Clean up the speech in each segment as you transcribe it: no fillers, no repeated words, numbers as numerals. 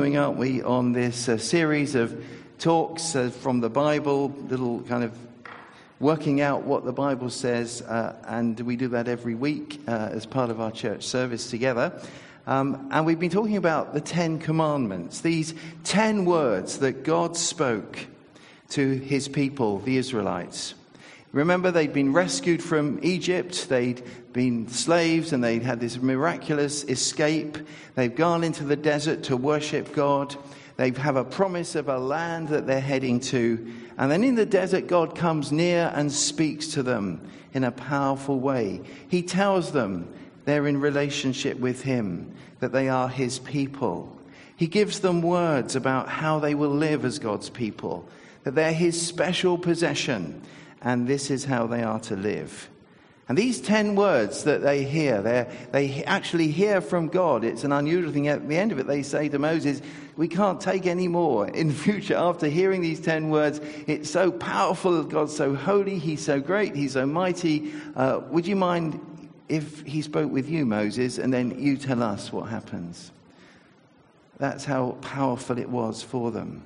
Aren't we on this series of talks from the Bible, little kind of working out what the Bible says, and we do that every week as part of our church service together. And we've been talking about the Ten Commandments, these 10 words that God spoke to his people, the Israelites. Remember, they'd been rescued from Egypt, they'd been slaves, and they'd had this miraculous escape. They've gone into the desert to worship God. They have a promise of a land that they're heading to. And then in the desert, God comes near and speaks to them in a powerful way. He tells them they're in relationship with him, that they are his people. He gives them words about how they will live as God's people, that they're his special possession. And this is how they are to live. And these 10 words that they hear, they actually hear from God. It's an unusual thing. At the end of it, they say to Moses, we can't take any more in the future after hearing these 10 words. It's so powerful. God's so holy. He's so great. He's so mighty. Would you mind if he spoke with you, Moses, and then you tell us what happens? That's how powerful it was for them.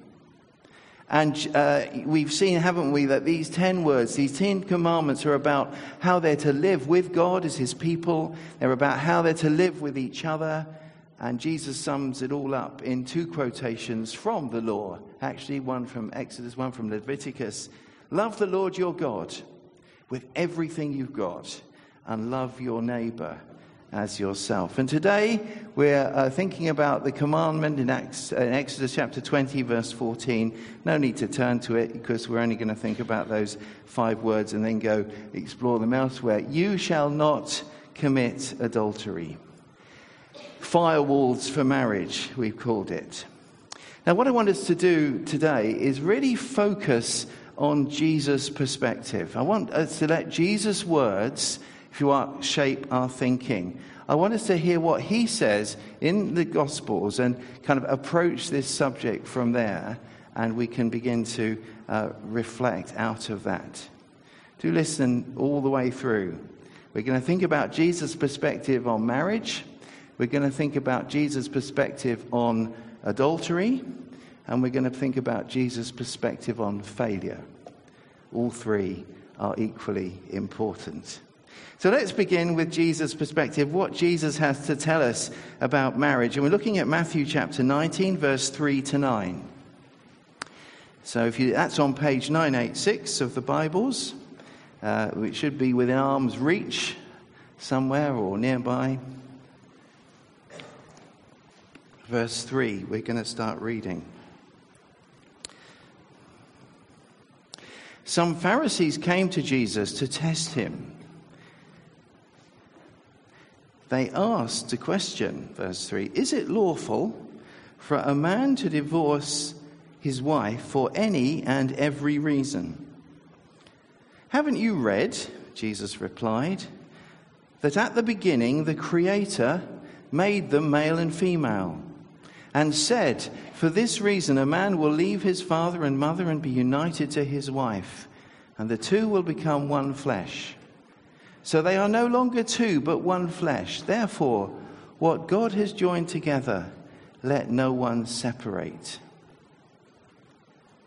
And we've seen, haven't we, that these 10 words, these 10 commandments are about how they're to live with God as his people. They're about how they're to live with each other. And Jesus sums it all up in 2 quotations from the law. Actually, one from Exodus, one from Leviticus. Love the Lord your God with everything you've got, and love your neighbor as yourself. And today we're thinking about the commandment in Exodus chapter 20 verse 14. No need to turn to it because we're only going to think about those 5 words and then go explore them elsewhere. You shall not commit adultery. Firewalls for marriage, we've called it. Now what I want us to do today is really focus on Jesus' perspective. I want us to let Jesus' words, if you are, shape our thinking. I want us to hear what he says in the Gospels and kind of approach this subject from there, and we can begin to reflect out of that. Do listen all the way through. We're going to think about Jesus' perspective on marriage. We're going to think about Jesus' perspective on adultery. And we're going to think about Jesus' perspective on failure. All 3 are equally important. So let's begin with Jesus' perspective, what Jesus has to tell us about marriage. And we're looking at Matthew chapter 19, verse 3-9. So that's on page 986 of the Bibles. It should be within arm's reach somewhere or nearby. Verse 3, we're going to start reading. Some Pharisees came to Jesus to test him. They asked the question, verse 3, is it lawful for a man to divorce his wife for any and every reason? Haven't you read, Jesus replied, that at the beginning the Creator made them male and female, and said, for this reason a man will leave his father and mother and be united to his wife, and the 2 will become one flesh. So they are no longer 2, but one flesh. Therefore, what God has joined together, let no one separate.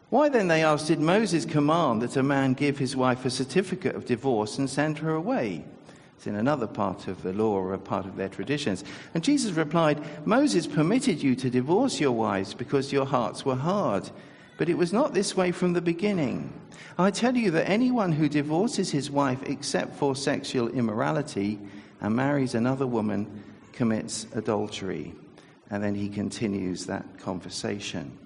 Why then, they asked, did Moses command that a man give his wife a certificate of divorce and send her away? It's in another part of the law or a part of their traditions. And Jesus replied, Moses permitted you to divorce your wives because your hearts were hard. But it was not this way from the beginning. I tell you that anyone who divorces his wife except for sexual immorality and marries another woman commits adultery. And then he continues that conversation.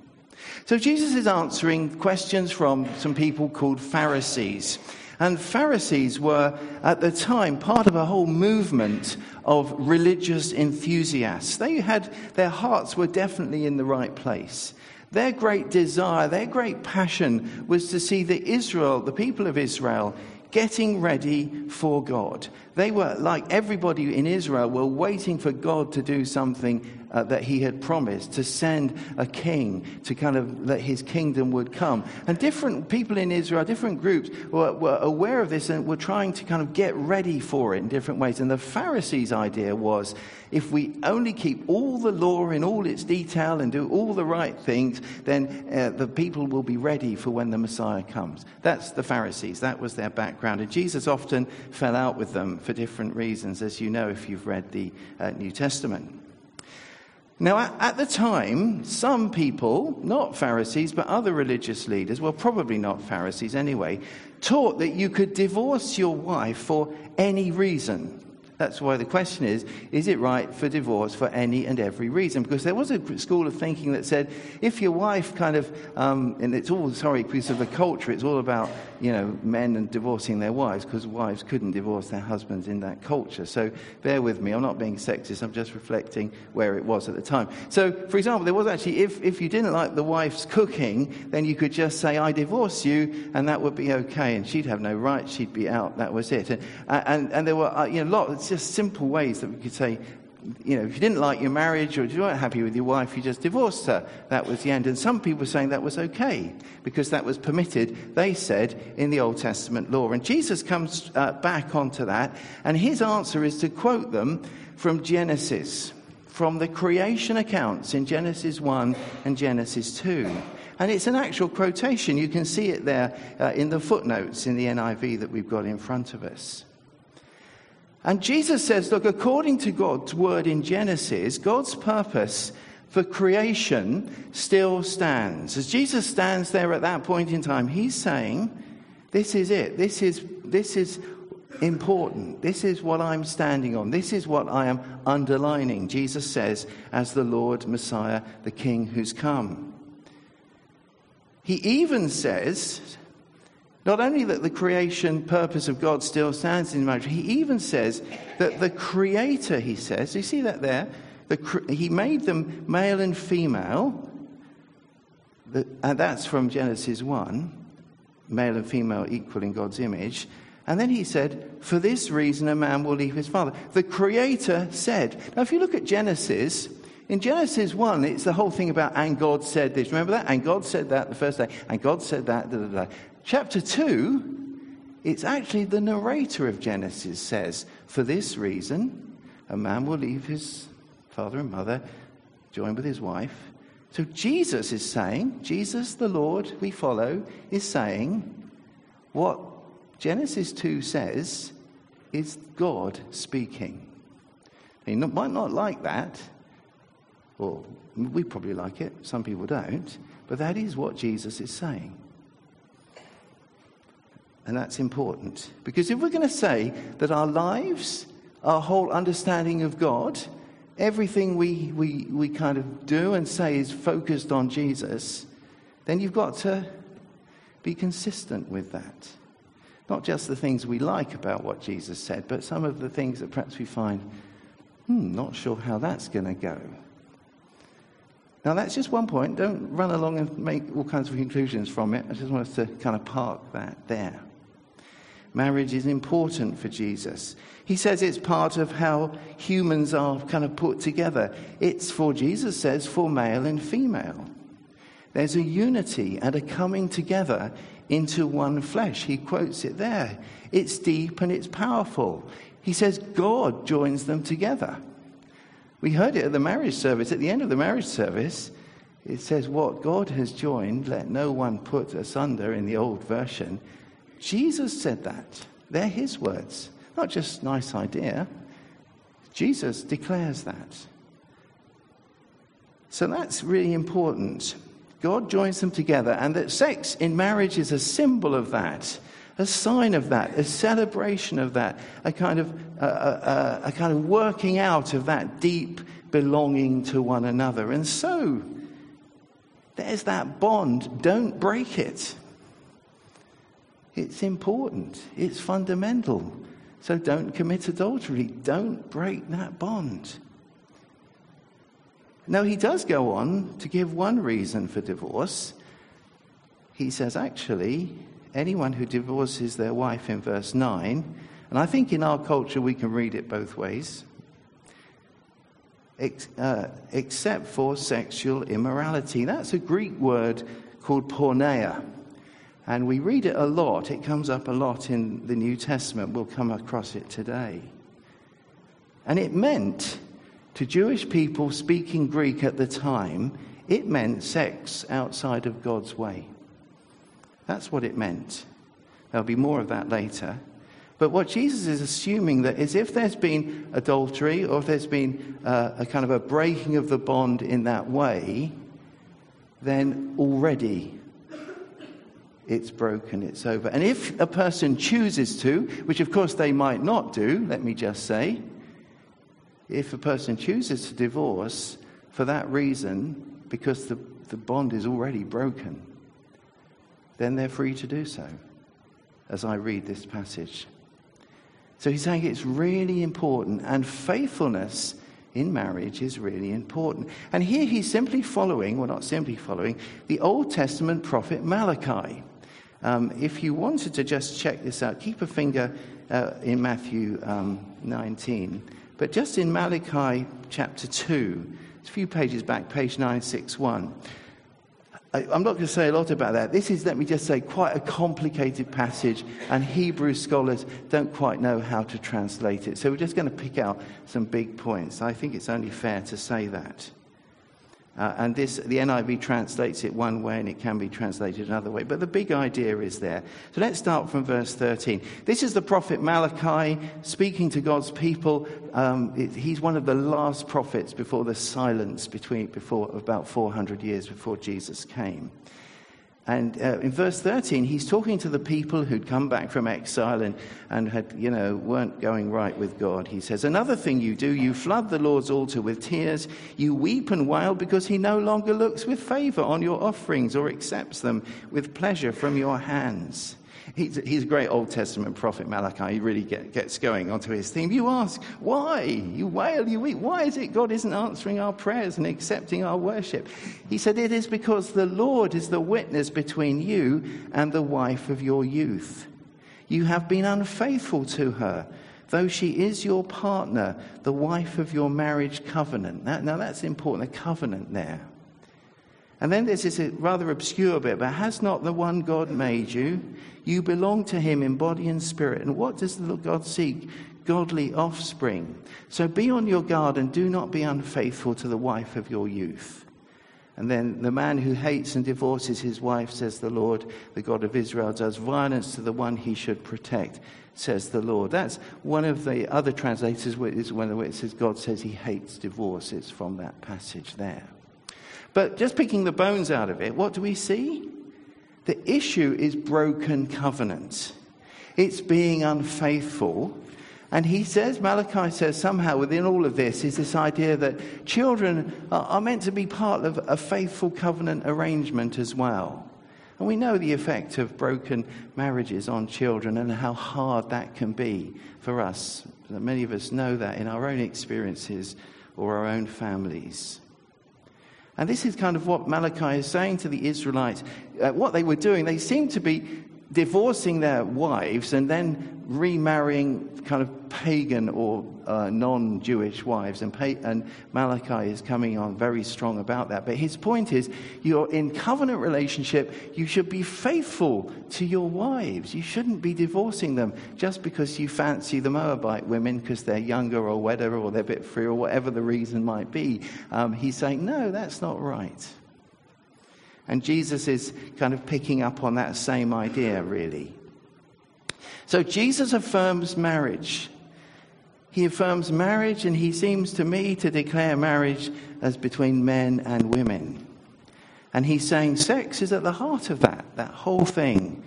So Jesus is answering questions from some people called Pharisees. And Pharisees were, at the time, part of a whole movement of religious enthusiasts. Their hearts were definitely in the right place. Their great desire, their great passion was to see the people of Israel getting ready for God. They were, like everybody in Israel, were waiting for God to do something that he had promised, to send a king, to kind of that his kingdom would come. And different people in Israel, different groups were aware of this and were trying to kind of get ready for it in different ways. And the Pharisees' idea was, if we only keep all the law in all its detail and do all the right things, then the people will be ready for when the Messiah comes. That's the Pharisees. That was their background. And Jesus often fell out with them for different reasons, as you know if you've read the New Testament. Now, at the time, some people, not Pharisees, but other religious leaders, well, probably not Pharisees anyway, taught that you could divorce your wife for any reason. That's why the question is it right for divorce for any and every reason? Because there was a school of thinking that said, if your wife kind of, and it's all, sorry, because of the culture, it's all about, you know, men and divorcing their wives, because wives couldn't divorce their husbands in that culture. So bear with me, I'm not being sexist, I'm just reflecting where it was at the time. So, for example, there was actually, if you didn't like the wife's cooking, then you could just say, I divorce you, and that would be okay, and she'd have no right, she'd be out, that was it. And there were, you know, lots, just simple ways that we could say, you know, if you didn't like your marriage or you weren't happy with your wife, you just divorced her. That was the end. And some people were saying that was okay because that was permitted, they said, in the Old Testament law. And Jesus comes back onto that, and his answer is to quote them from Genesis, from the creation accounts in Genesis 1 and Genesis 2. And it's an actual quotation. You can see it there in the footnotes in the NIV that we've got in front of us. And Jesus says, look, according to God's word in Genesis, God's purpose for creation still stands. As Jesus stands there at that point in time, he's saying, this is it. This is important. This is what I'm standing on. This is what I am underlining, Jesus says, as the Lord, Messiah, the King who's come. He even says, not only that the creation purpose of God still stands in marriage, he even says that the Creator, he says, you see that there? He made them male and female, and that's from Genesis 1, male and female equal in God's image. And then he said, for this reason a man will leave his father. The Creator said. Now if you look at Genesis, in Genesis 1, it's the whole thing about, and God said this. Remember that? And God said that the first day. And God said that, Chapter 2, it's actually the narrator of Genesis says, for this reason, a man will leave his father and mother, join with his wife. So Jesus is saying, Jesus the Lord we follow is saying, what Genesis 2 says is God speaking. Now, you might not like that, or we probably like it, some people don't, but that is what Jesus is saying. And that's important. Because if we're going to say that our lives, our whole understanding of God, everything we kind of do and say is focused on Jesus, then you've got to be consistent with that. Not just the things we like about what Jesus said, but some of the things that perhaps we find, not sure how that's going to go. Now, that's just one point. Don't run along and make all kinds of conclusions from it. I just want us to kind of park that there. Marriage is important for Jesus. He says it's part of how humans are kind of put together. It's for, Jesus says, for male and female. There's a unity and a coming together into one flesh. He quotes it there. It's deep and it's powerful. He says God joins them together. We heard it at the marriage service. At the end of the marriage service, it says, what God has joined, let no one put asunder in the old version. Jesus said that. They're his words. Not just nice idea. Jesus declares that. So that's really important. God joins them together, and that sex in marriage is a symbol of that, a sign of that, a celebration of that, a kind of working out of that deep belonging to one another. And so, there's that bond. Don't break it. It's important. It's fundamental. So don't commit adultery. Don't break that bond. Now, he does go on to give one reason for divorce. He says, actually, anyone who divorces their wife in verse 9, and I think in our culture we can read it both ways. except for sexual immorality. That's a Greek word called porneia. And we read it a lot. It comes up a lot in the New Testament. We'll come across it today. And it meant, to Jewish people speaking Greek at the time, it meant sex outside of God's way. That's what it meant. There'll be more of that later. But what Jesus is assuming that is if there's been adultery or if there's been a kind of a breaking of the bond in that way, then already it's broken, it's over. And if a person chooses to, which of course they might not do, let me just say, if a person chooses to divorce for that reason, because the bond is already broken, then they're free to do so, as I read this passage. So he's saying it's really important, and faithfulness in marriage is really important. And here he's simply following, well, not simply following, the Old Testament prophet Malachi. If you wanted to just check this out, keep a finger in Matthew 19. But just in Malachi chapter 2, it's a few pages back, page 961. I'm not going to say a lot about that. This is, let me just say, quite a complicated passage, and Hebrew scholars don't quite know how to translate it. So we're just going to pick out some big points. I think it's only fair to say that. And this, the NIV translates it one way, and it can be translated another way. But the big idea is there. So let's start from verse 13. This is the prophet Malachi speaking to God's people. He's one of the last prophets before the silence before about 400 years before Jesus came. And in verse 13, he's talking to the people who'd come back from exile and had, weren't going right with God. He says, "Another thing you do, you flood the Lord's altar with tears. You weep and wail because he no longer looks with favor on your offerings or accepts them with pleasure from your hands." He's a great Old Testament prophet, Malachi. He really gets going onto his theme. You ask, why? You wail, you weep. Why is it God isn't answering our prayers and accepting our worship? He said, it is because the Lord is the witness between you and the wife of your youth. You have been unfaithful to her, though she is your partner, the wife of your marriage covenant. Now that's important, a covenant there. And then there's this rather obscure bit, but has not the one God made you? You belong to him in body and spirit. And what does God seek? Godly offspring. So be on your guard and do not be unfaithful to the wife of your youth. And then the man who hates and divorces his wife, says the Lord, the God of Israel, does violence to the one he should protect, says the Lord. That's one of the other translators, one of which says God says he hates divorce. It's from that passage there. But just picking the bones out of it, what do we see? The issue is broken covenant. It's being unfaithful. And he says, Malachi says somehow within all of this is this idea that children are meant to be part of a faithful covenant arrangement as well. And we know the effect of broken marriages on children and how hard that can be for us. Many of us know that in our own experiences or our own families. And this is kind of what Malachi is saying to the Israelites. What they were doing, they seemed to be divorcing their wives and then remarrying kind of pagan or non-Jewish wives. And Malachi is coming on very strong about that. But his point is, you're in covenant relationship. You should be faithful to your wives. You shouldn't be divorcing them just because you fancy the Moabite women because they're younger or whatever, or they're a bit free or whatever the reason might be. He's saying, no, that's not right. And Jesus is kind of picking up on that same idea, really. So Jesus affirms marriage. He affirms marriage, and he seems to me to declare marriage as between men and women. And he's saying sex is at the heart of that whole thing.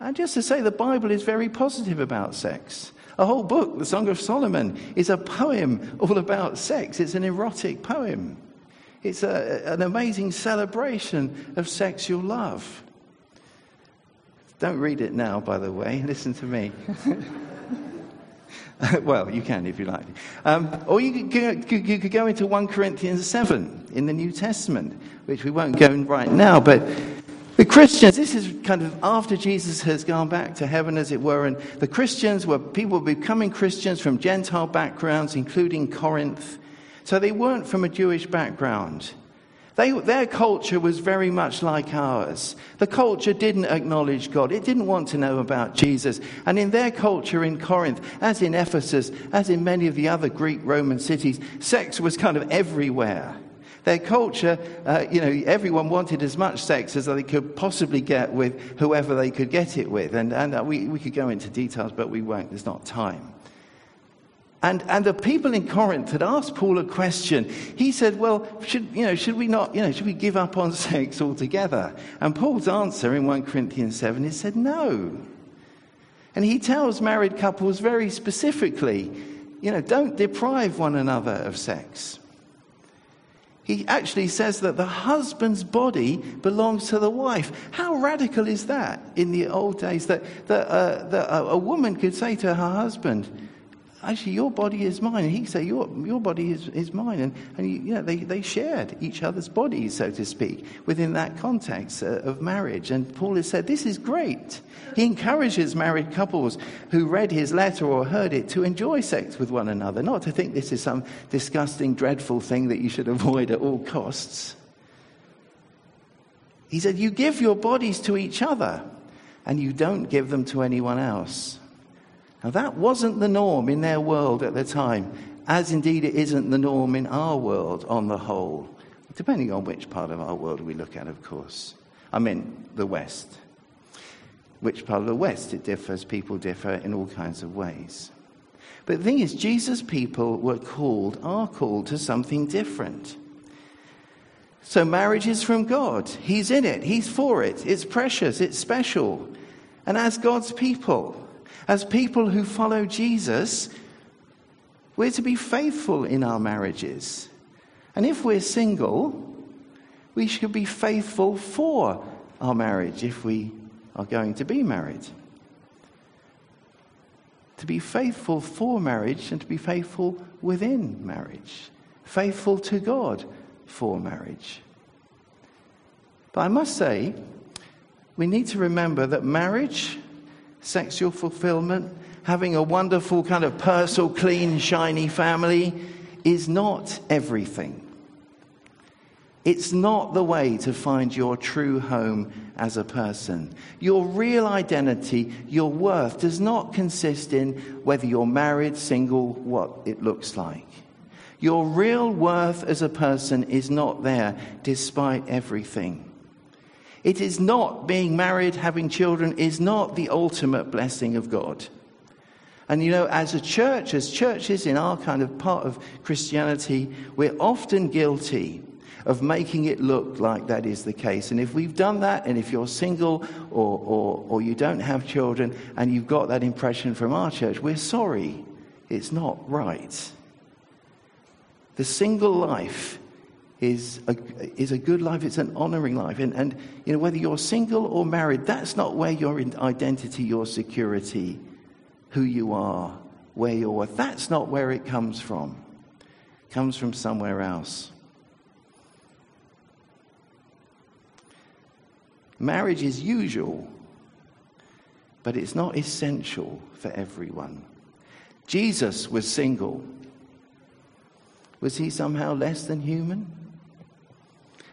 And just to say, the Bible is very positive about sex. A whole book, the Song of Solomon, is a poem all about sex. It's an erotic poem. It's an amazing celebration of sexual love. Don't read it now, by the way. Listen to me. Well, you can if you like. Or you could go into 1 Corinthians 7 in the New Testament, which we won't go in right now. But the Christians, this is kind of after Jesus has gone back to heaven, as it were. And the Christians were people becoming Christians from Gentile backgrounds, including Corinth. So they weren't from a Jewish background. Their culture was very much like ours. The culture didn't acknowledge God. It didn't want to know about Jesus. And in their culture in Corinth, as in Ephesus, as in many of the other Greek Roman cities, sex was kind of everywhere. Their culture, everyone wanted as much sex as they could possibly get with whoever they could get it with. And we could go into details, but we won't. There's not time. And the people in Corinth had asked Paul a question. He said, well, should we give up on sex altogether? And Paul's answer in 1 Corinthians 7 is said, no. And he tells married couples very specifically, don't deprive one another of sex. He actually says that the husband's body belongs to the wife. How radical is that in the old days that a woman could say to her husband, actually, your body is mine. And he said, your body is mine. And they shared each other's bodies, so to speak, within that context of marriage. And Paul has said, this is great. He encourages married couples who read his letter or heard it to enjoy sex with one another, not to think this is some disgusting, dreadful thing that you should avoid at all costs. He said, you give your bodies to each other, and you don't give them to anyone else. Now, that wasn't the norm in their world at the time, as indeed it isn't the norm in our world on the whole, depending on which part of our world we look at, of course. I mean, the West. Which part of the West? It differs. People differ in all kinds of ways. But the thing is, Jesus' people are called to something different. So marriage is from God. He's in it. He's for it. It's precious. It's special. And as God's people, as people who follow Jesus, we're to be faithful in our marriages. And if we're single, we should be faithful for our marriage if we are going to be married. To be faithful for marriage and to be faithful within marriage. Faithful to God for marriage. But I must say, we need to remember that marriage, sexual fulfillment, having a wonderful kind of personal, clean, shiny family is not everything. It's not the way to find your true home as a person. Your real identity, your worth does not consist in whether you're married, single, what it looks like. Your real worth as a person is not there despite everything. It is not being married, having children, is not the ultimate blessing of God. And as a church, as churches in our kind of part of Christianity, we're often guilty of making it look like that is the case. And if we've done that, and if you're single or you don't have children, and you've got that impression from our church, we're sorry. It's not right. The single life is a good life. It's an honoring life. And whether you're single or married, that's not where your identity, your security, who you are, where you're worth. That's not where it comes from. It comes from somewhere else. Marriage is usual, but it's not essential for everyone. Jesus was single. Was he somehow less than human?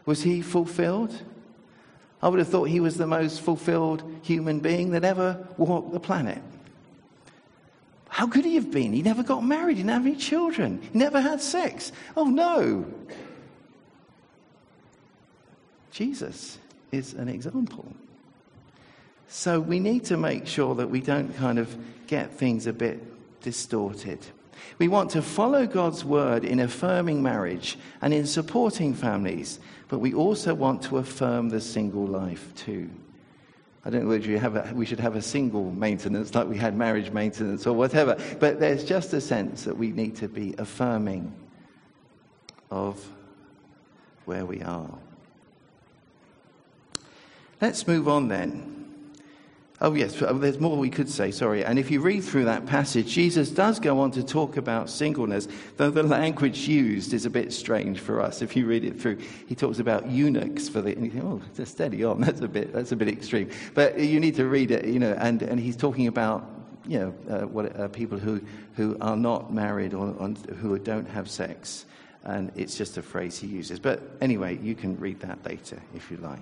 Was he fulfilled? I would have thought he was the most fulfilled human being that ever walked the planet. How could he have been? He never got married. He didn't have any children. He never had sex. Oh, no. Jesus is an example. So we need to make sure that we don't kind of get things a bit distorted. We want to follow God's word in affirming marriage and in supporting families, but we also want to affirm the single life too. I don't know whether we should have a single maintenance like we had marriage maintenance or whatever, but there's just a sense that we need to be affirming of where we are. Let's move on then. Oh, yes, there's more we could say, sorry. And if you read through that passage, Jesus does go on to talk about singleness, though the language used is a bit strange for us. If you read it through, he talks about eunuchs and you think, oh, just steady on, that's a bit extreme. But you need to read it, and he's talking about, people who are not married or who don't have sex. and it's just a phrase he uses. But anyway, you can read that later if you like.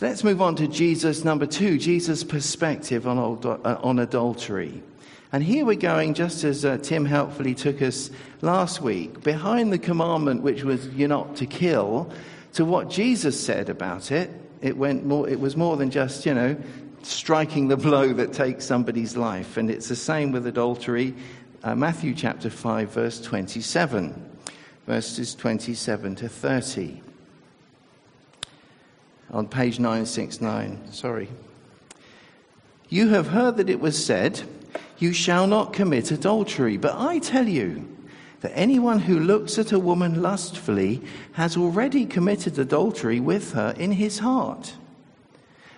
Let's move on to Jesus, number two, Jesus' perspective on adultery. And here we're going, just as Tim helpfully took us last week, behind the commandment, which was you're not to kill, to what Jesus said about it. It was more than just, striking the blow that takes somebody's life. And it's the same with adultery. Matthew chapter 5, verse 27, verses 27 to 30. On page 969, sorry. You have heard that it was said, you shall not commit adultery. But I tell you that anyone who looks at a woman lustfully has already committed adultery with her in his heart.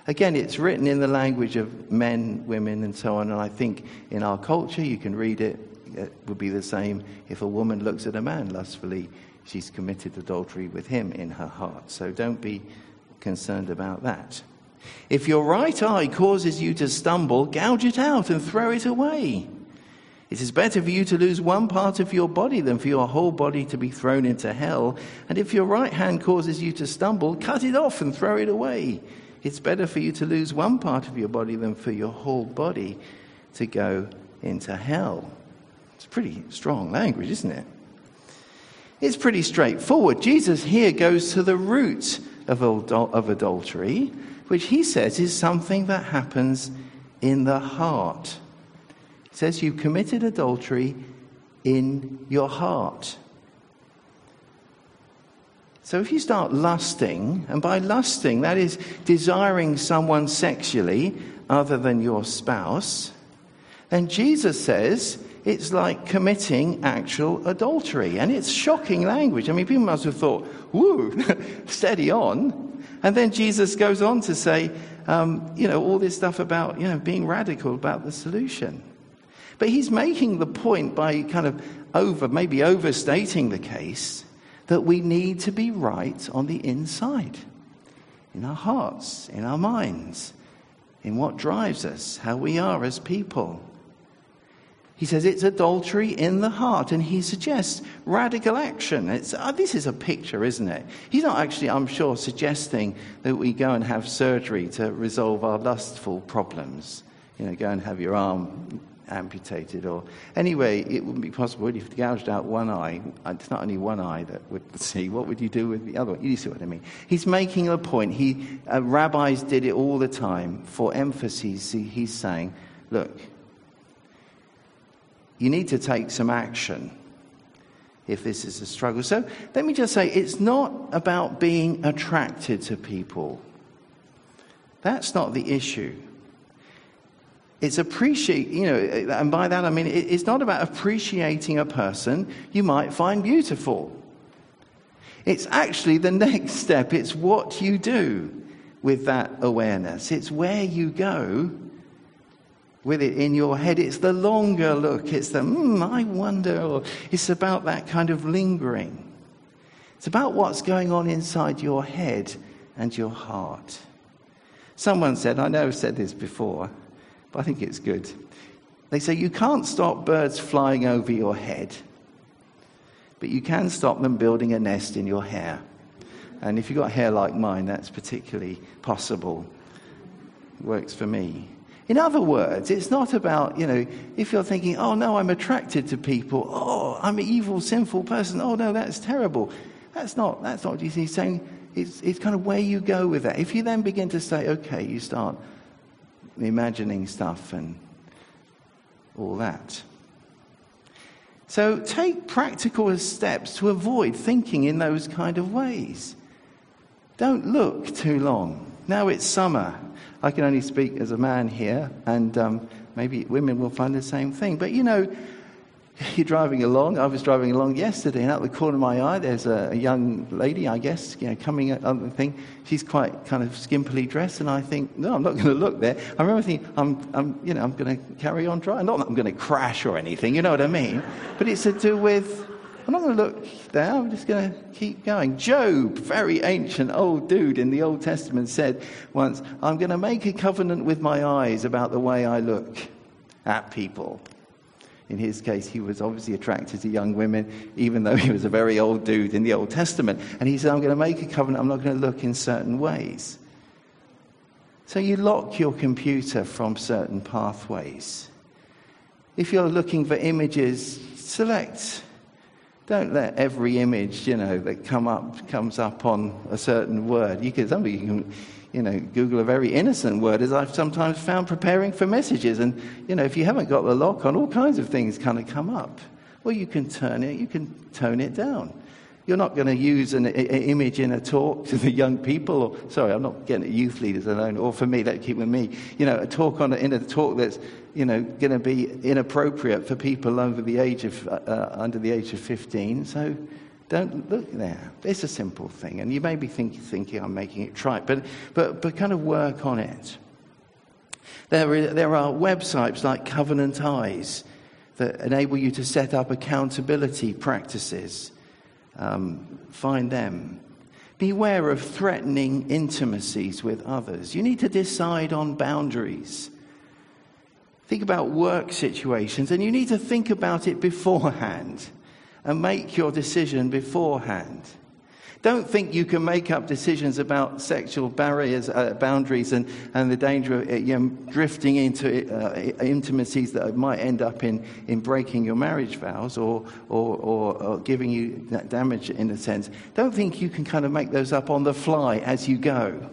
Again, it's written in the language of men, women, and so on. And I think in our culture, you can read it. It would be the same if a woman looks at a man lustfully. She's committed adultery with him in her heart. So don't be concerned about that. If your right eye causes you to stumble, gouge it out and throw it away. It is better for you to lose one part of your body than for your whole body to be thrown into hell. And if your right hand causes you to stumble, cut it off and throw it away. It's better for you to lose one part of your body than for your whole body to go into hell. It's pretty strong language, isn't it? It's pretty straightforward. Jesus here goes to the root of adultery, which he says is something that happens in the heart. He says you've committed adultery in your heart. So if you start lusting, and by lusting, that is desiring someone sexually other than your spouse, then Jesus says it's like committing actual adultery. And it's shocking language. I mean, people must have thought, whoa, steady on. And then Jesus goes on to say, all this stuff about, being radical about the solution. But he's making the point by kind of overstating the case that we need to be right on the inside, in our hearts, in our minds, in what drives us, how we are as people. He says it's adultery in the heart, and he suggests radical action. This is a picture, isn't it? He's not actually, I'm sure, suggesting that we go and have surgery to resolve our lustful problems. Go and have your arm amputated, or anyway, it wouldn't be possible if you gouged out one eye. It's not only one eye that would see. What would you do with the other one? You see what I mean? He's making a point. Rabbis did it all the time for emphasis. He's saying, look, you need to take some action if this is a struggle. So let me just say, it's not about being attracted to people. That's not the issue. It's and by that I mean, it's not about appreciating a person you might find beautiful. It's actually the next step. It's what you do with that awareness. It's where you go with it in your head. It's the longer look. It's the, I wonder. Or it's about that kind of lingering. It's about what's going on inside your head and your heart. Someone said, I know I've said this before, but I think it's good. They say, you can't stop birds flying over your head, but you can stop them building a nest in your hair. And if you've got hair like mine, that's particularly possible. It works for me. In other words, it's not about, if you're thinking, oh no, I'm attracted to people. Oh, I'm an evil, sinful person. Oh no, that's terrible. That's not what he's saying. It's kind of where you go with that. If you then begin to say, okay, you start imagining stuff and all that. So take practical steps to avoid thinking in those kind of ways. Don't look too long. Now it's summer. I can only speak as a man here, and maybe women will find the same thing. But you're driving along. I was driving along yesterday, and out the corner of my eye, there's a young lady, I guess, coming up on the thing. She's quite kind of skimpily dressed, and I think, no, I'm not going to look there. I remember thinking, I'm going to carry on driving. Not that I'm going to crash or anything, you know what I mean? But it's to do with, I'm not going to look there. I'm just going to keep going. Job, very ancient old dude in the Old Testament, said once, I'm going to make a covenant with my eyes about the way I look at people. In his case, he was obviously attracted to young women, even though he was a very old dude in the Old Testament. And he said, I'm going to make a covenant. I'm not going to look in certain ways. So you lock your computer from certain pathways. If you're looking for images, select. Don't let every image, that comes up on a certain word. Somebody can Google a very innocent word, as I've sometimes found preparing for messages. And, if you haven't got the lock on, all kinds of things kind of come up. Well, you can turn it, you can tone it down. You're not going to use an image in a talk to the young people. I'm not getting at youth leaders alone, or for me, that keep with me. A talk that's, going to be inappropriate for people under the age of 15. So don't look there. It's a simple thing. And you may be thinking I'm making it trite, but kind of work on it. There are websites like Covenant Eyes that enable you to set up accountability practices. Find them. Beware of threatening intimacies with others. You need to decide on boundaries. Think about work situations, and you need to think about it beforehand and make your decision beforehand. Don't think you can make up decisions about sexual boundaries and the danger of drifting into intimacies that might end up in breaking your marriage vows or giving you damage in a sense. Don't think you can kind of make those up on the fly as you go.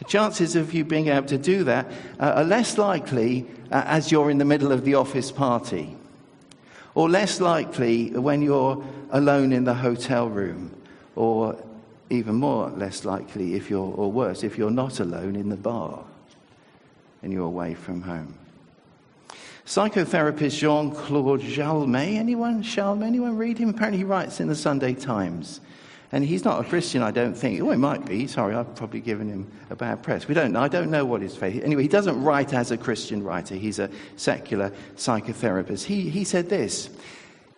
The chances of you being able to do that are less likely as you're in the middle of the office party, or less likely when you're alone in the hotel room. Or even more less likely, if you're not alone in the bar and you're away from home. Psychotherapist Jean-Claude Chalmé, anyone read him? Apparently he writes in the Sunday Times. And he's not a Christian, I don't think. Oh, he might be. Sorry, I've probably given him a bad press. I don't know what his faith is. Anyway, he doesn't write as a Christian writer. He's a secular psychotherapist. He said this.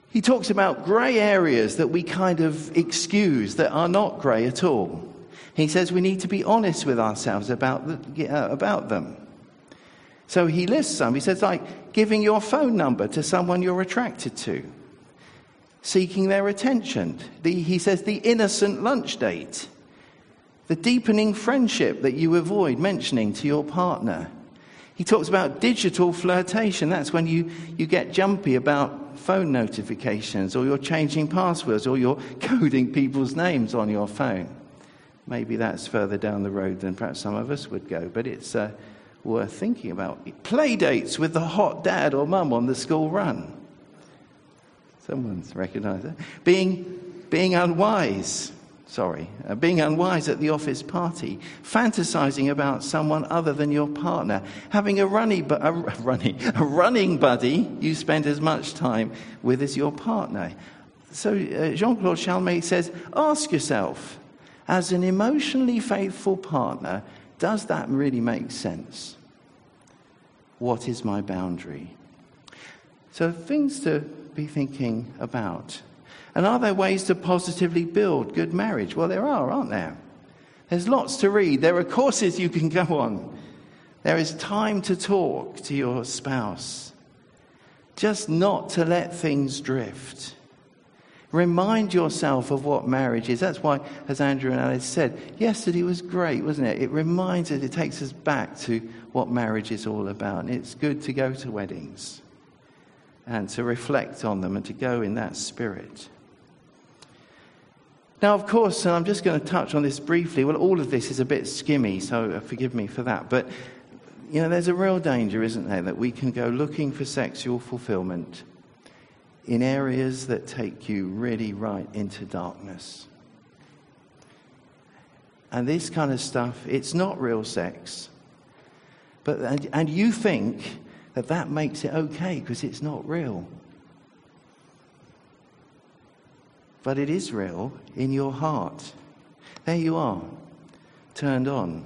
He talks about grey areas that we kind of excuse that are not grey at all. He says we need to be honest with ourselves about them. So he lists some. He says, like giving your phone number to someone you're attracted to, seeking their attention. He says the innocent lunch date, the deepening friendship that you avoid mentioning to your partner. He talks about digital flirtation. That's when you get jumpy about phone notifications, or you're changing passwords, or you're coding people's names on your phone. Maybe that's further down the road than perhaps some of us would go, but it's worth thinking about. Play dates with the hot dad or mum on the school run. Someone's recognised that. Being unwise. Being unwise at the office party, fantasizing about someone other than your partner, having a running buddy you spend as much time with as your partner. So Jean-Claude Chalmé says, ask yourself, as an emotionally faithful partner, does that really make sense? What is my boundary? So things to be thinking about. And are there ways to positively build good marriage? Well, there are, aren't there? There's lots to read. There are courses you can go on. There is time to talk to your spouse. Just not to let things drift. Remind yourself of what marriage is. That's why, as Andrew and Alice said, yesterday was great, wasn't it? It reminds us, it takes us back to what marriage is all about. And it's good to go to weddings and to reflect on them and to go in that spirit. Now, of course, and I'm just going to touch on this briefly. Well, all of this is a bit skimmy, so forgive me for that. But, there's a real danger, isn't there, that we can go looking for sexual fulfillment in areas that take you really right into darkness. And this kind of stuff, it's not real sex. But and you think that makes it okay because it's not real. But it is real in your heart. There you are, turned on,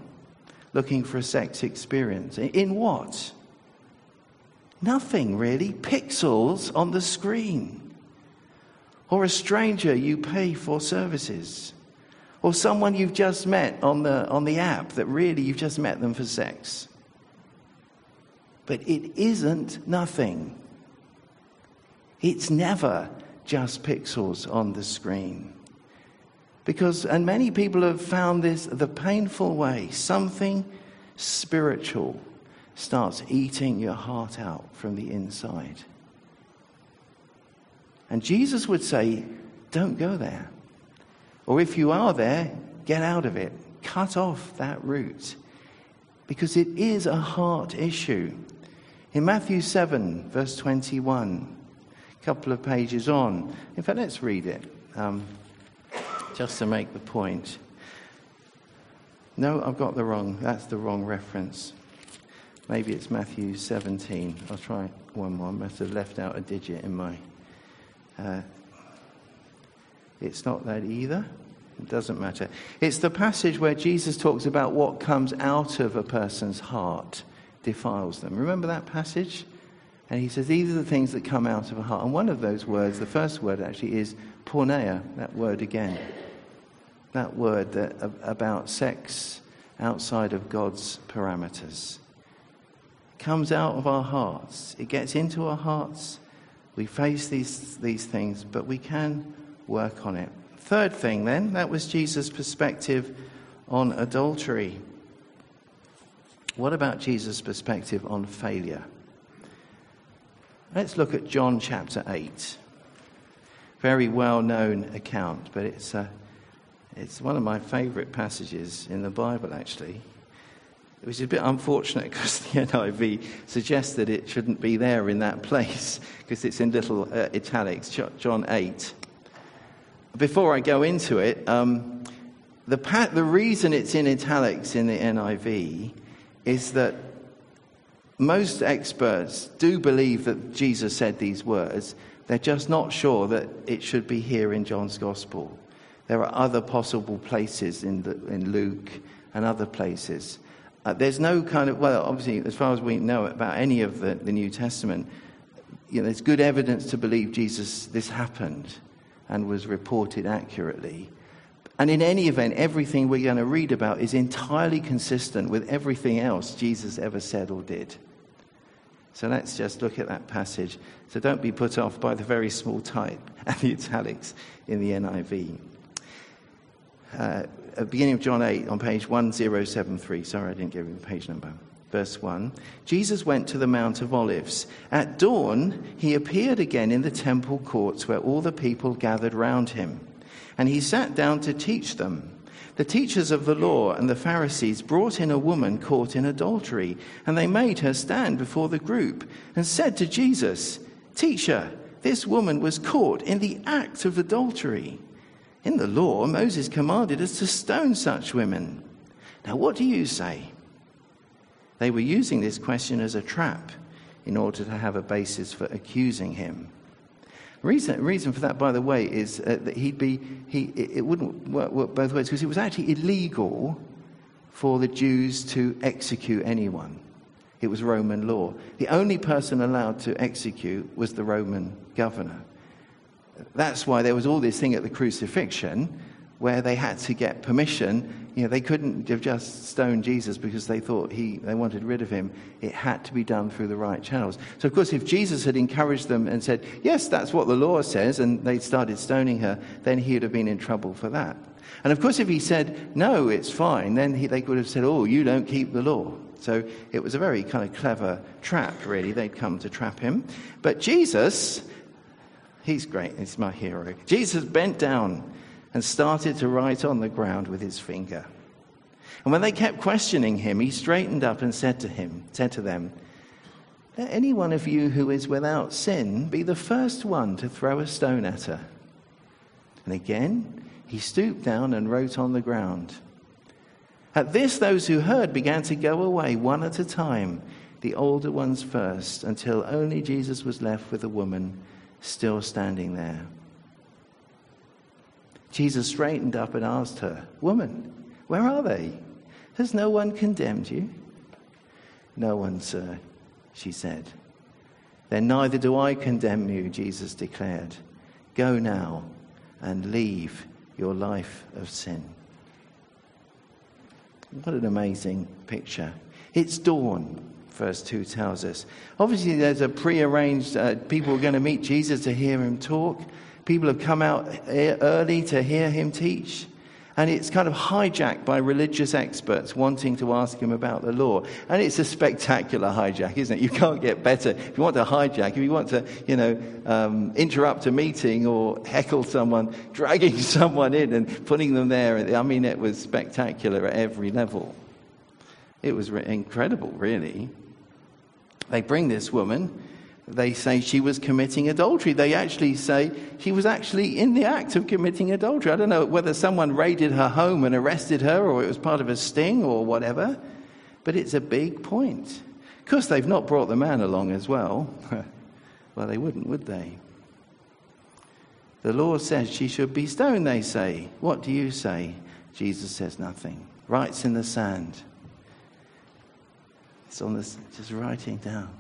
looking for a sex experience. In what? Nothing really. Pixels on the screen. Or a stranger you pay for services. Or someone you've just met on the app that really you've just met them for sex. But it isn't nothing. It's never just pixels on the screen. Because, and many people have found this the painful way, something spiritual starts eating your heart out from the inside. And Jesus would say, don't go there. Or if you are there, get out of it. Cut off that root. Because it is a heart issue. In Matthew 7, verse 21, a couple of pages on. In fact, let's read it, just to make the point. No, I've got the wrong, that's the wrong reference. Maybe it's Matthew 17. I'll try one more. I must have left out a digit in my... it's not that either. It doesn't matter. It's the passage where Jesus talks about what comes out of a person's heart defiles them. Remember that passage? And he says, these are the things that come out of a heart. And one of those words, the first word actually, is porneia, that word again. That word that, about sex outside of God's parameters. It comes out of our hearts. It gets into our hearts. We face these things, but we can work on it. Third thing then, that was Jesus' perspective on adultery. What about Jesus' perspective on failure? Let's look at John chapter 8. Very well-known account, but it's one of my favourite passages in the Bible, actually. Which is a bit unfortunate because the NIV suggests that it shouldn't be there in that place because it's in little italics, John 8. Before I go into it, the reason it's in italics in the NIV is that most experts do believe that Jesus said these words. They're just not sure that it should be here in John's Gospel. There are other possible places in Luke and other places. There's no kind of, well, obviously, as far as we know about any of the New Testament, you know, there's good evidence to believe Jesus, this happened and was reported accurately. And in any event, everything we're going to read about is entirely consistent with everything else Jesus ever said or did. So let's just look at that passage. So don't be put off by the very small type and the italics in the NIV. At the beginning of John 8 on page 1073. Sorry, I didn't give you the page number. Verse 1. Jesus went to the Mount of Olives. At dawn, he appeared again in the temple courts where all the people gathered round him. And he sat down to teach them. The teachers of the law and the Pharisees brought in a woman caught in adultery, and they made her stand before the group and said to Jesus, "Teacher, this woman was caught in the act of adultery. In the law, Moses commanded us to stone such women. Now, what do you say?" They were using this question as a trap in order to have a basis for accusing him. Reason for that, by the way, is that it wouldn't work both ways, because it was actually illegal for the Jews to execute anyone. It was Roman law. The only person allowed to execute was the Roman governor. That's why there was all this thing at the crucifixion where they had to get permission. You know, they couldn't have just stoned Jesus because they thought they wanted rid of him. It had to be done through the right channels. So, of course, if Jesus had encouraged them and said, yes, that's what the law says, and they started stoning her, then he would have been in trouble for that. And, of course, if he said, no, it's fine, then they could have said, oh, you don't keep the law. So it was a very kind of clever trap, really. They'd come to trap him. But Jesus... he's great. He's my hero. Jesus bent down and started to write on the ground with his finger. And when they kept questioning him, he straightened up and said to them, "Let any one of you who is without sin be the first one to throw a stone at her." And again, he stooped down and wrote on the ground. At this, those who heard began to go away one at a time, the older ones first, until only Jesus was left with the woman still standing there. Jesus straightened up and asked her, "Woman, where are they? Has no one condemned you?" "No one, sir," she said. "Then neither do I condemn you," Jesus declared. "Go now and leave your life of sin." What an amazing picture. It's dawn. verse 2 tells us. Obviously, there's a prearranged, people are going to meet Jesus to hear him talk. People have come out early to hear him teach. And it's kind of hijacked by religious experts wanting to ask him about the law. And it's a spectacular hijack, isn't it? You can't get better. If you want to hijack, if you want to, interrupt a meeting or heckle someone, dragging someone in and putting them there. I mean, it was spectacular at every level. It was incredible, really. They bring this woman. They say she was committing adultery. They actually say she was actually in the act of committing adultery. I don't know whether someone raided her home and arrested her or it was part of a sting or whatever. But it's a big point. Of course, they've not brought the man along as well. Well, they wouldn't, would they? The law says she should be stoned, they say. What do you say? Jesus says nothing. Writes in the sand. It's on this, just writing down.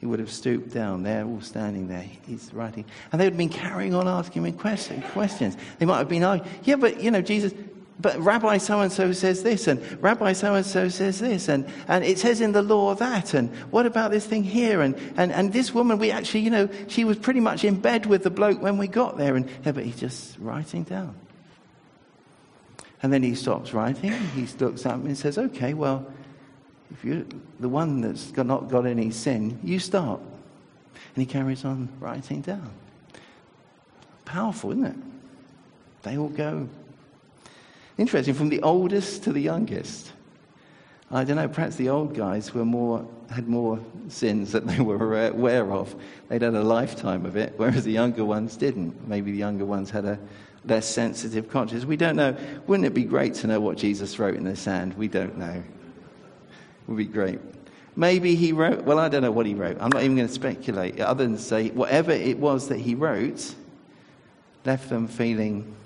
He would have stooped down. They're all standing there. He's writing. And they would have been carrying on asking him questions. They might have been arguing, yeah, but, Jesus, but Rabbi so-and-so says this, and Rabbi so-and-so says this, and it says in the law that, and what about this thing here? And this woman, we actually, she was pretty much in bed with the bloke when we got there. And yeah, but he's just writing down. And then he stops writing. He looks up and says, okay, well, if you're the one that's not got any sin, you start. And he carries on writing down. Powerful, isn't it? They all go. Interesting, from the oldest to the youngest. I don't know, perhaps the old guys had more sins that they were aware of. They'd had a lifetime of it, whereas the younger ones didn't. Maybe the younger ones had a less sensitive conscience. We don't know. Wouldn't it be great to know what Jesus wrote in the sand? We don't know. Would be great. Maybe he wrote, well, I don't know what he wrote. I'm not even going to speculate, other than say whatever it was that he wrote left them feeling,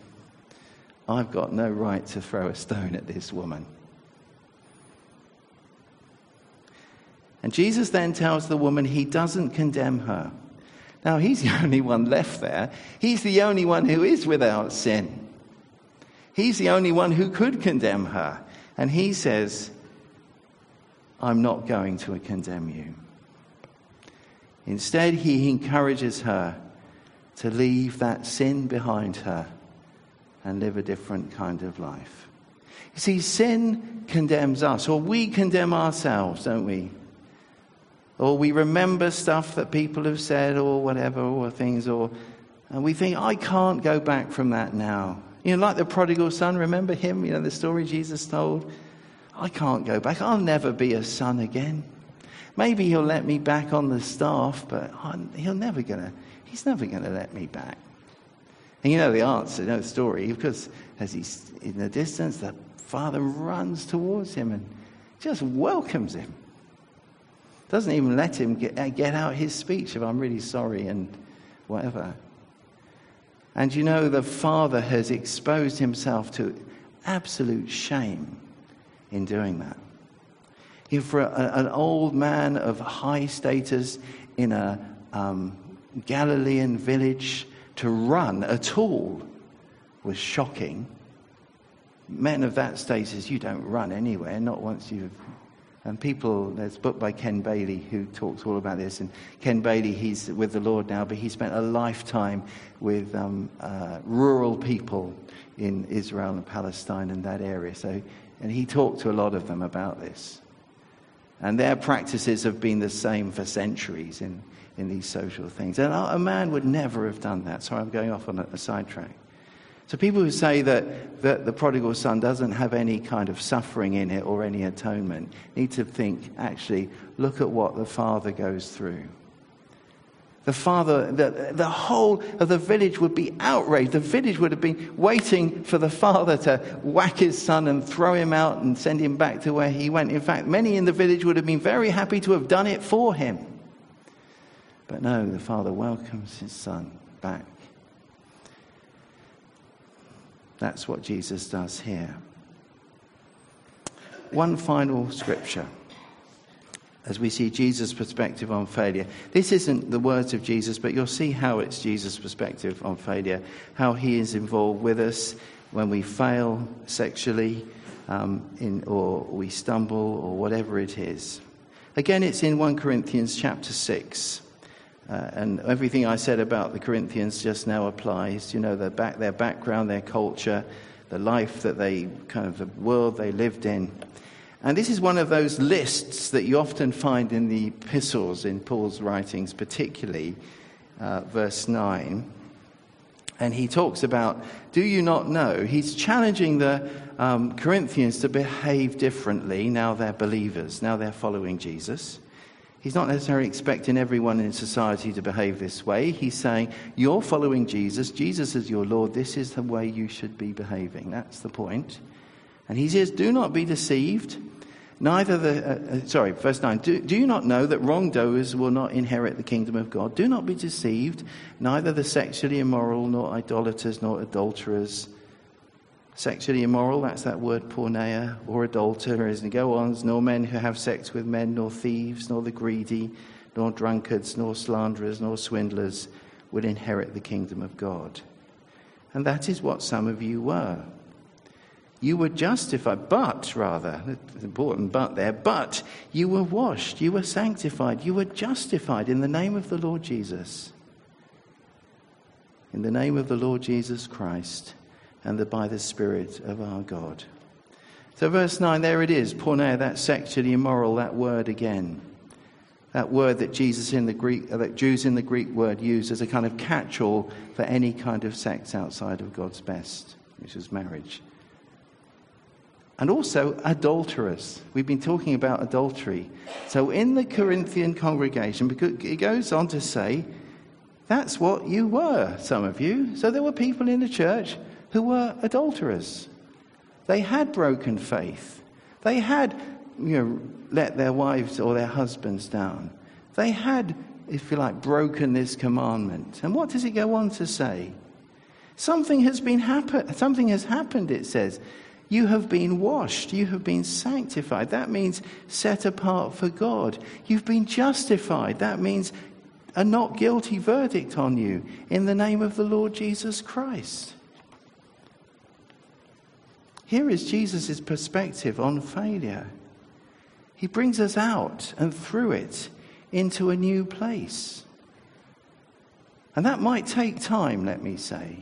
I've got no right to throw a stone at this woman. And Jesus then tells the woman he doesn't condemn her. Now, he's the only one left there. He's the only one who is without sin. He's the only one who could condemn her. And he says, I'm not going to condemn you. Instead, he encourages her to leave that sin behind her and live a different kind of life. You see, sin condemns us, or we condemn ourselves, don't we? Or we remember stuff that people have said or whatever, or things, and we think, I can't go back from that now. Like the prodigal son, remember him? The story Jesus told. I can't go back. I'll never be a son again. Maybe he'll let me back on the staff, but he's never going to let me back. And the answer, the story, because as he's in the distance, the father runs towards him and just welcomes him. Doesn't even let him get out his speech of, I'm really sorry and whatever. And the father has exposed himself to absolute shame in doing that. For an old man of high status in a Galilean village to run at all was shocking. Men of that status, you don't run anywhere, not once you've... And people, there's a book by Ken Bailey who talks all about this. And Ken Bailey, he's with the Lord now, but he spent a lifetime with rural people in Israel and Palestine and that area. And he talked to a lot of them about this. And their practices have been the same for centuries in these social things. And a man would never have done that. Sorry, I'm going off on a sidetrack. So people who say that the prodigal son doesn't have any kind of suffering in it or any atonement need to think, actually, look at what the father goes through. The father, the whole of the village would be outraged. The village would have been waiting for the father to whack his son and throw him out and send him back to where he went. In fact, many in the village would have been very happy to have done it for him. But no, the father welcomes his son back. That's what Jesus does here. One final scripture, as we see Jesus' perspective on failure. This isn't the words of Jesus, but you'll see how it's Jesus' perspective on failure, how he is involved with us when we fail sexually, or we stumble, or whatever it is. Again, it's in 1 Corinthians chapter 6. And everything I said about the Corinthians just now applies. You know, their background, their culture, the life that they, kind of the world they lived in. And this is one of those lists that you often find in the epistles, in Paul's writings, particularly verse 9. And he talks about, do you not know? He's challenging the Corinthians to behave differently now they're believers, now they're following Jesus. He's not necessarily expecting everyone in society to behave this way. He's saying, you're following Jesus. Jesus is your Lord. This is the way you should be behaving. That's the point. And he says, do not be deceived. Neither the, verse 9. Do you not know that wrongdoers will not inherit the kingdom of God? Do not be deceived. Neither the sexually immoral, nor idolaters, nor adulterers. Sexually immoral, that's that word porneia, or adulterers, and go on, nor men who have sex with men, nor thieves, nor the greedy, nor drunkards, nor slanderers, nor swindlers will inherit the kingdom of God. And that is what some of you were. You were justified, but you were washed, you were sanctified, you were justified in the name of the Lord Jesus. In the name of the Lord Jesus Christ. And by the Spirit of our God. So verse 9, there it is. Porneia, that sexually immoral, that word again. That word that Jews in the Greek word used as a kind of catch-all for any kind of sex outside of God's best, which is marriage. And also adulterous. We've been talking about adultery. So in the Corinthian congregation, because it goes on to say, that's what you were, some of you. So there were people in the church who were adulterers. They had broken faith. They had, let their wives or their husbands down. They had, if you like, broken this commandment. And what does it go on to say? Something has happened, it says. You have been washed. You have been sanctified. That means set apart for God. You've been justified. That means a not guilty verdict on you in the name of the Lord Jesus Christ. Here is Jesus' perspective on failure. He brings us out and through it into a new place. And that might take time, let me say.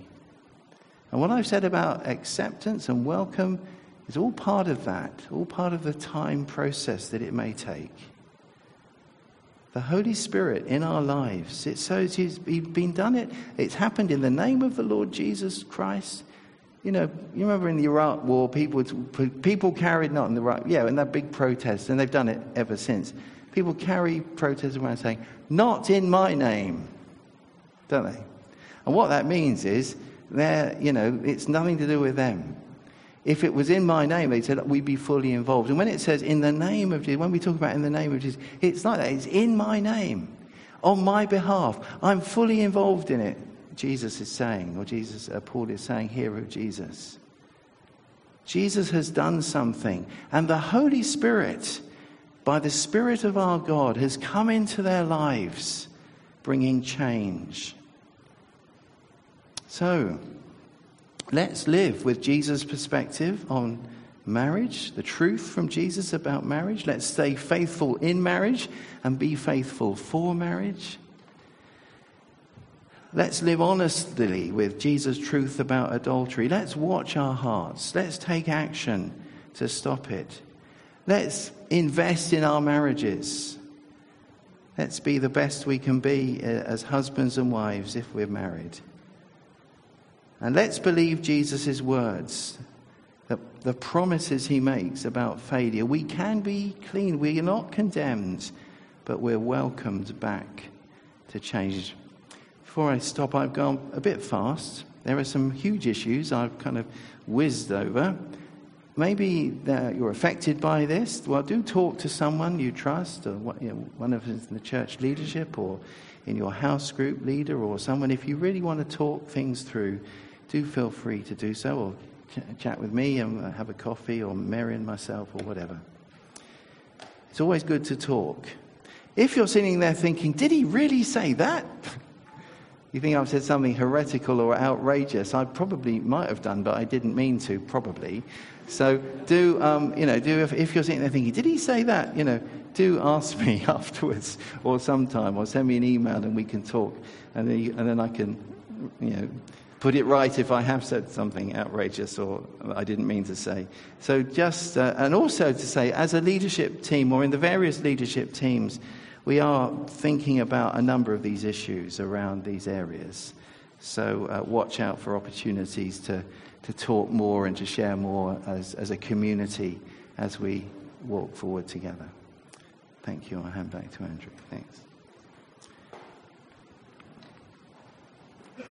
And what I've said about acceptance and welcome is all part of that, all part of the time process that it may take. The Holy Spirit in our lives, it shows it's happened in the name of the Lord Jesus Christ. You remember in the Iraq War, in that big protest, and they've done it ever since. People carry protests around saying, "Not in my name," don't they? And what that means is, it's nothing to do with them. If it was in my name, they said we'd be fully involved. And when it says in the name of Jesus, when we talk about in the name of Jesus, it's like that. It's in my name, on my behalf. I'm fully involved in it. Jesus is saying, or Paul is saying here of Jesus. Jesus has done something, and the Holy Spirit, by the Spirit of our God, has come into their lives, bringing change. So, let's live with Jesus' perspective on marriage, the truth from Jesus about marriage. Let's stay faithful in marriage and be faithful for marriage. Let's live honestly with Jesus' truth about adultery. Let's watch our hearts. Let's take action to stop it. Let's invest in our marriages. Let's be the best we can be as husbands and wives if we're married. And let's believe Jesus' words, the promises he makes about failure. We can be clean. We are not condemned, but we're welcomed back to change. Before I stop, I've gone a bit fast. There are some huge issues I've kind of whizzed over. Maybe you're affected by this. Well, do talk to someone you trust, or one of us in the church leadership, or in your house group leader, or someone. If you really want to talk things through, do feel free to do so, or chat with me and have a coffee, or Mary and myself, or whatever. It's always good to talk. If you're sitting there thinking, did he really say that? You think I've said something heretical or outrageous? I probably might have done, but I didn't mean to, probably. So do if you're sitting there thinking, did he say that? do ask me afterwards or sometime, or send me an email and we can talk. And then I can, put it right if I have said something outrageous or I didn't mean to say. So just, and also to say, as a leadership team or in the various leadership teams, we are thinking about a number of these issues around these areas. So watch out for opportunities to talk more and to share more as a community as we walk forward together. Thank you. I'll hand back to Andrew. Thanks.